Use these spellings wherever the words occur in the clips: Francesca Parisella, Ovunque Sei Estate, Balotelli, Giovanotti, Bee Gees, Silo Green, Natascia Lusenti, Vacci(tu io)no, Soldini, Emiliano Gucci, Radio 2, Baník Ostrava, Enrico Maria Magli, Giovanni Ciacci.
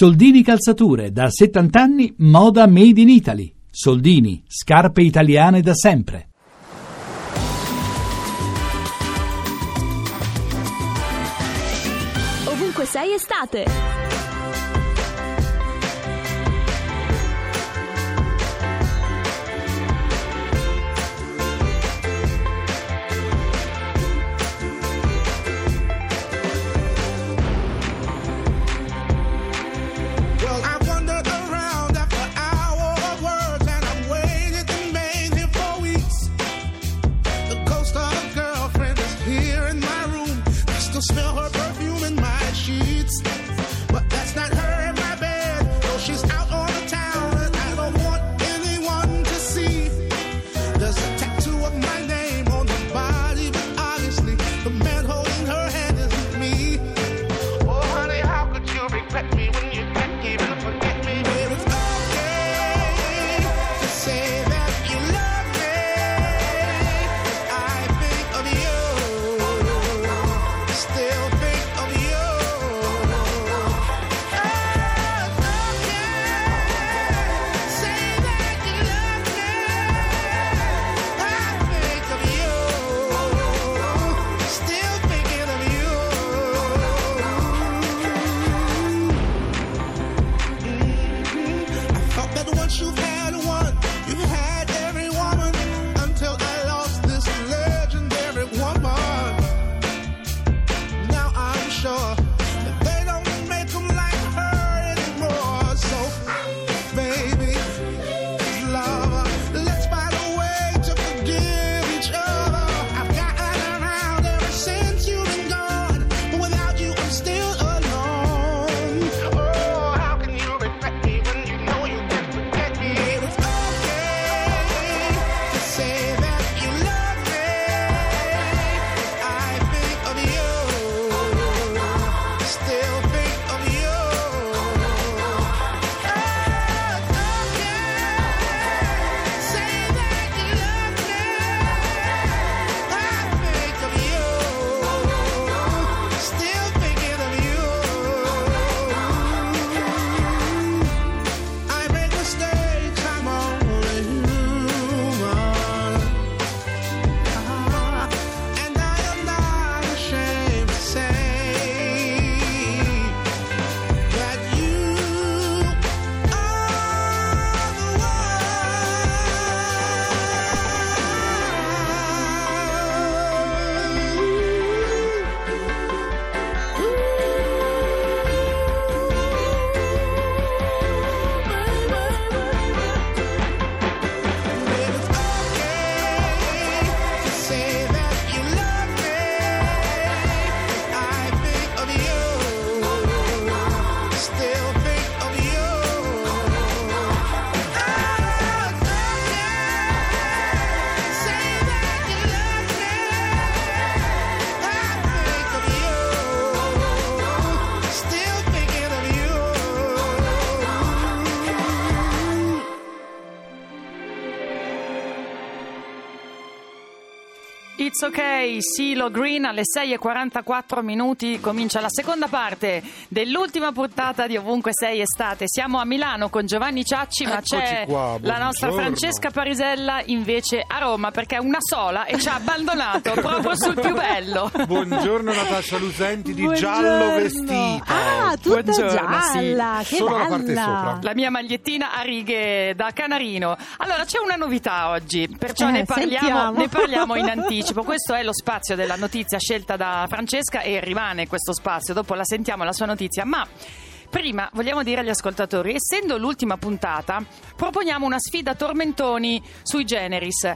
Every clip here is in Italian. Soldini calzature, da 70 anni moda made in Italy. Soldini, scarpe italiane da sempre. Ovunque sei estate. It's ok, Silo Green, alle 6:44 comincia la seconda parte dell'ultima puntata di Ovunque Sei Estate. Siamo a Milano con Giovanni Ciacci, ma c'è qua, la nostra Francesca Parisella invece a Roma, perché è una sola e ci ha abbandonato proprio sul più bello. Buongiorno Natascia Lusenti, di buongiorno. Giallo vestita. Ah, tutta buongiorno, gialla, sì. Che solo bella. La parte sopra. La mia magliettina a righe da canarino. Allora, c'è una novità oggi, perciò ne parliamo in anticipo. Questo è lo spazio della notizia scelta da Francesca e rimane questo spazio, dopo la sentiamo la sua notizia, ma prima vogliamo dire agli ascoltatori, essendo l'ultima puntata, proponiamo una sfida tormentoni sui generis,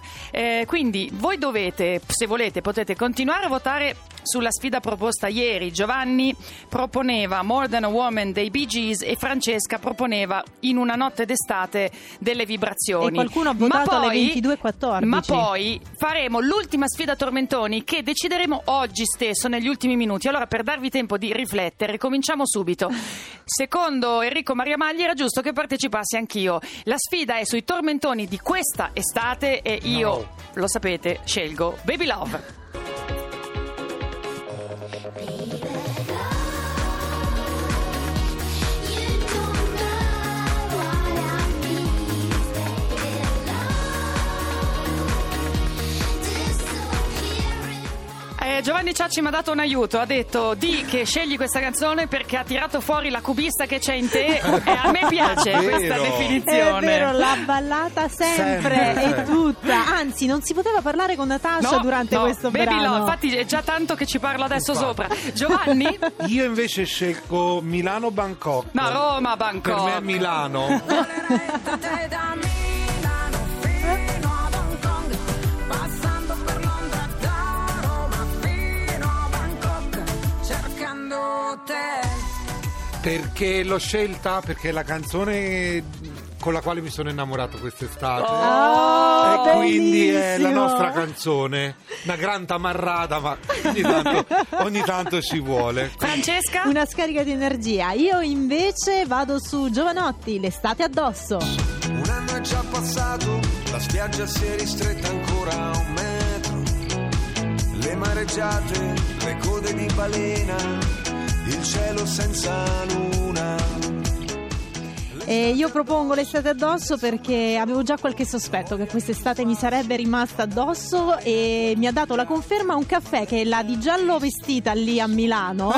quindi voi dovete, se volete, potete continuare a votare sulla sfida proposta ieri. Giovanni proponeva More Than a Woman dei Bee Gees e Francesca proponeva In una notte d'estate delle Vibrazioni. E qualcuno ha votato alle 22:14. Ma poi faremo l'ultima sfida tormentoni che decideremo oggi stesso negli ultimi minuti. Allora, per darvi tempo di riflettere, cominciamo subito. Secondo Enrico Maria Magli era giusto che partecipassi anch'io. La sfida è sui tormentoni di questa estate e io, lo sapete, scelgo Baby Love. Baby, you know. Giovanni Ciacci mi ha dato un aiuto, ha detto di che scegli questa canzone perché ha tirato fuori la cubista che c'è in te, e a me piace questa definizione. È vero, l'ha ballata sempre. E tutta, anzi non si poteva parlare con Natascia durante questo brano. No, infatti è già tanto che ci parlo adesso sopra. Giovanni? Io invece scelgo Milano-Bangkok. No, Roma-Bangkok. Per me è Milano. Perché l'ho scelta? Perché è la canzone con la quale mi sono innamorato quest'estate. Oh, e quindi bellissimo. È la nostra canzone. Una gran tamarrada, ma ogni tanto ci vuole. Francesca? Una scarica di energia. Io invece vado su Giovanotti, L'estate addosso. Un anno è già passato, la spiaggia si è ristretta ancora a 1 metro. Le mareggiate, le code di balena, il cielo senza luna. E io propongo L'estate addosso perché avevo già qualche sospetto che quest'estate mi sarebbe rimasta addosso, e mi ha dato la conferma un caffè che la di giallo vestita lì a Milano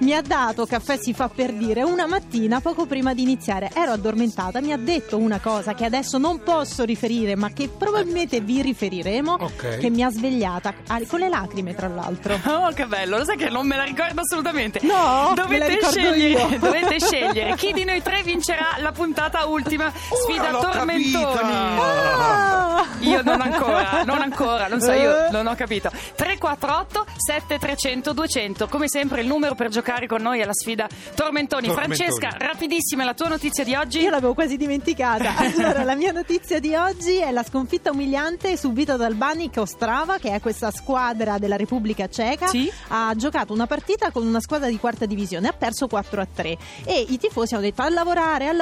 mi ha dato, caffè si fa per dire, una mattina poco prima di iniziare. Ero addormentata, mi ha detto una cosa che adesso non posso riferire ma che probabilmente vi riferiremo, okay. Che mi ha svegliata con le lacrime, tra l'altro. Oh, che bello, lo sai che non me la ricordo assolutamente. No, dovete scegliere chi di noi tre vincerà la puntata ultima sfida tormentoni. Io non ancora, non so, io non ho capito. 348 7300 200, come sempre il numero per giocare con noi alla sfida tormentoni. Francesca, rapidissima la tua notizia di oggi. Io l'avevo quasi dimenticata. Allora, la mia notizia di oggi è la sconfitta umiliante subita dal Baník Ostrava, che è questa squadra della Repubblica Ceca. Sì? Ha giocato una partita con una squadra di quarta divisione, ha perso 4-3, e i tifosi hanno detto a lavorare,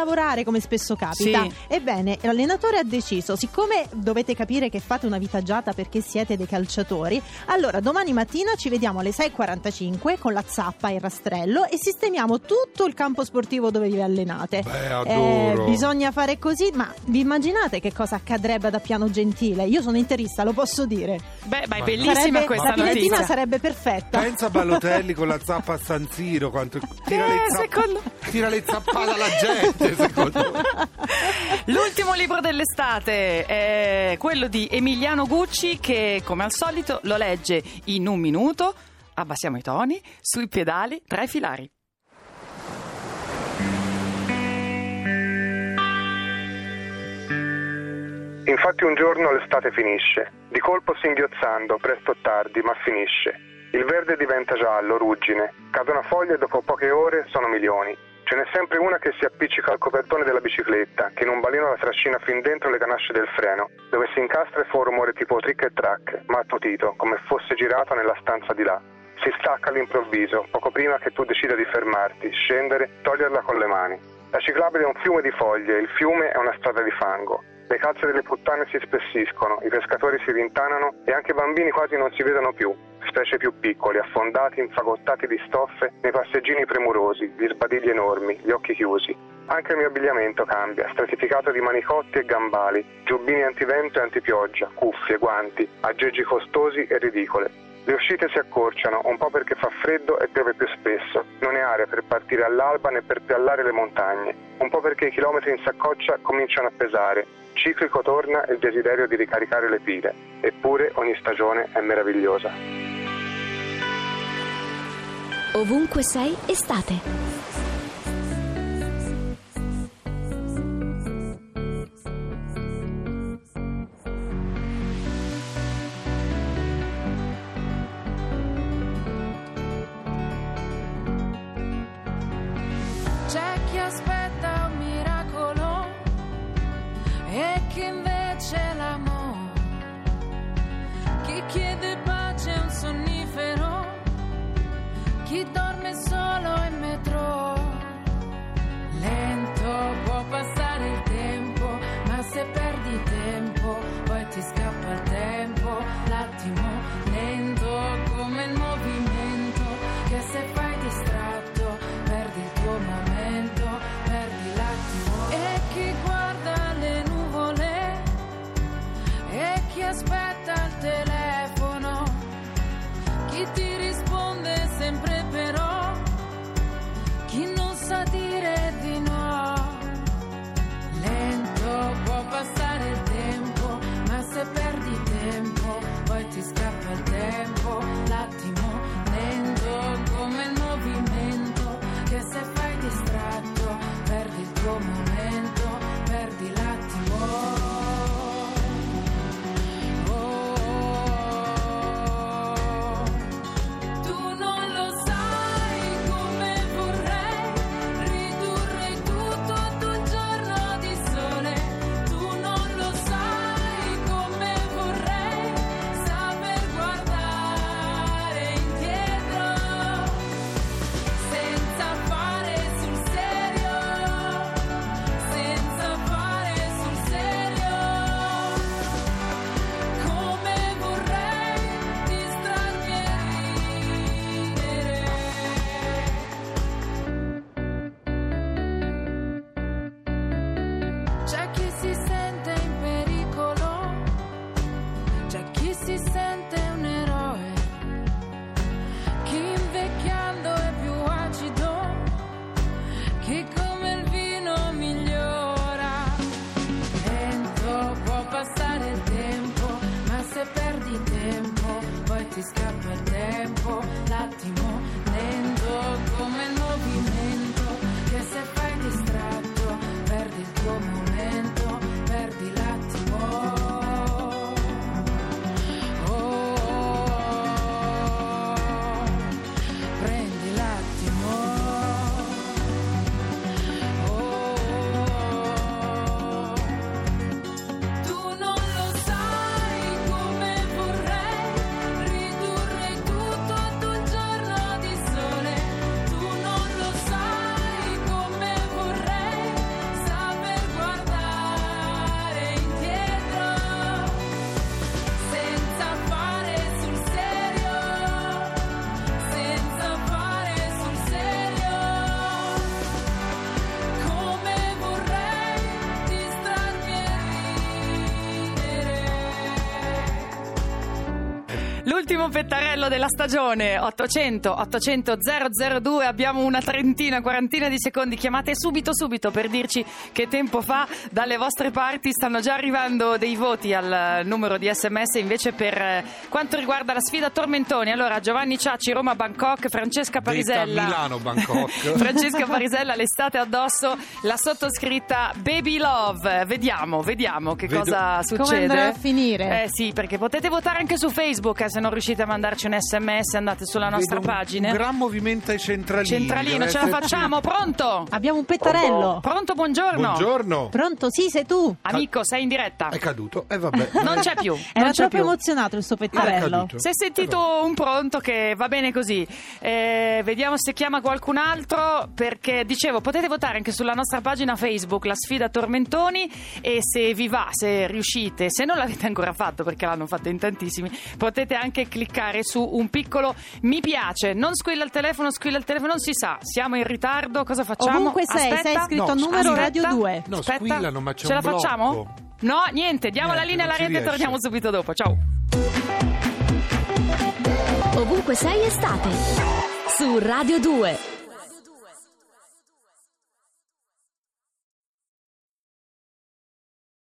come spesso capita. Sì. Ebbene, l'allenatore ha deciso, siccome dovete capire che fate una vita agiata perché siete dei calciatori, allora domani mattina ci vediamo alle 6:45 con la zappa e il rastrello e sistemiamo tutto il campo sportivo dove vi allenate. Beh, adoro. Bisogna fare così, ma vi immaginate che cosa accadrebbe da Piano Gentile? Io sono interista, lo posso dire. Beh, ma è bellissima questa notizia. La pilettina sarebbe perfetta. Pensa a Balotelli con la zappa a San Siro, quanto tira le zappate alla gente. L'ultimo libro dell'estate è quello di Emiliano Gucci, che come al solito lo legge in 1 minuto. Abbassiamo i toni, sui pedali tra i filari. Infatti un giorno l'estate finisce, di colpo singhiozzando, presto o tardi, ma finisce. Il verde diventa giallo, ruggine, cadono foglie e dopo poche ore sono milioni. Ce n'è sempre una che si appiccica al copertone della bicicletta, che in un baleno la trascina fin dentro le ganasce del freno, dove si incastra e fa un rumore tipo trick e track, ma attutito, come fosse girata nella stanza di là. Si stacca all'improvviso, poco prima che tu decida di fermarti, scendere, toglierla con le mani. La ciclabile è un fiume di foglie, il fiume è una strada di fango. Le calze delle puttane si spessiscono, i pescatori si rintanano e anche i bambini quasi non si vedono più, specie più piccoli, affondati, infagottati di stoffe nei passeggini premurosi, gli sbadigli enormi, gli occhi chiusi. Anche il mio abbigliamento cambia, stratificato di manicotti e gambali, giubbini antivento e antipioggia, cuffie, guanti, aggeggi costosi e ridicole. Le uscite si accorciano, un po' perché fa freddo e piove più spesso, non è aria per partire all'alba né per piallare le montagne, un po' perché i chilometri in saccoccia cominciano a pesare, ciclico torna il desiderio di ricaricare le pile, eppure ogni stagione è meravigliosa. Ovunque sei estate. Aspetta un miracolo e chi invece l'amore, chi chiede pace è un sonnifero, chi dorme solo in metro. Lento può passare il tempo, ma se perdi tempo poi ti scappa il tempo, l'attimo lento come il movimento, che se fai distratto perdi il tuo momento. Aspetta il telefono, chi ti momento, perdi l'attimo. Tu non lo sai come vorrei ridurre tutto ad un giorno di sole. Tu non lo sai come vorrei saper guardare indietro senza fare sul serio, senza fare sul serio. Come vorrei distrarmi e ridere. C'è chi si sente in pericolo, c'è chi si sente un eroe, chi invecchiando è più acido, chi come il vino migliora. Lento può passare il tempo, ma se perdi tempo poi ti scappa il tempo. L'attimo lento come il movimento, che se fai distratto perdi il tuo momento, perdi l'attimo. Prendi l'attimo. Tu non lo sai come vorrei ridurre tutto ad un giorno di sole. Tu non lo sai come vorrei saper guardare indietro senza fare sul serio, senza fare sul serio. Come vorrei distrarmi e ridere. L'ultimo pettarello della stagione, 800 800 002. Abbiamo una trentina, quarantina di secondi. Chiamate subito per dirci che tempo fa. Dalle vostre parti stanno già arrivando dei voti al numero di sms invece per quanto riguarda la sfida tormentoni. Allora Giovanni Ciacci, Roma Bangkok, Francesca Parisella Detta Milano Bangkok. Francesca Parisella, l'estate addosso, la sottoscritta Baby Love. Vediamo che cosa succede, come andrà a finire. Sì, perché potete votare anche su Facebook, se non riuscite a mandarci un sms andate sulla nostra pagina. Un gran movimento ai centralino, ce la facciamo. Pronto? Abbiamo un pettarello. Pronto, buongiorno. Pronto, sì, sei tu. Amico, sei in diretta. È caduto, e vabbè. Non c'è più. Era troppo emozionato il suo pettarello. Si è sentito un pronto che va bene così. Vediamo se chiama qualcun altro, perché dicevo potete votare anche sulla nostra pagina Facebook, la sfida tormentoni, e se vi va, se riuscite, se non l'avete ancora fatto perché l'hanno fatto in tantissimi, potete anche cliccare su un piccolo mi piace. Non squilla il telefono, non si sa, siamo in ritardo, cosa facciamo? Ovunque sei iscritto a numero Radio 2. No, aspetta, squillano, ma c'è ce un la blocco. Facciamo? No, niente, diamo la linea alla rete e torniamo subito dopo. Ciao. Ovunque sei estate su Radio 2.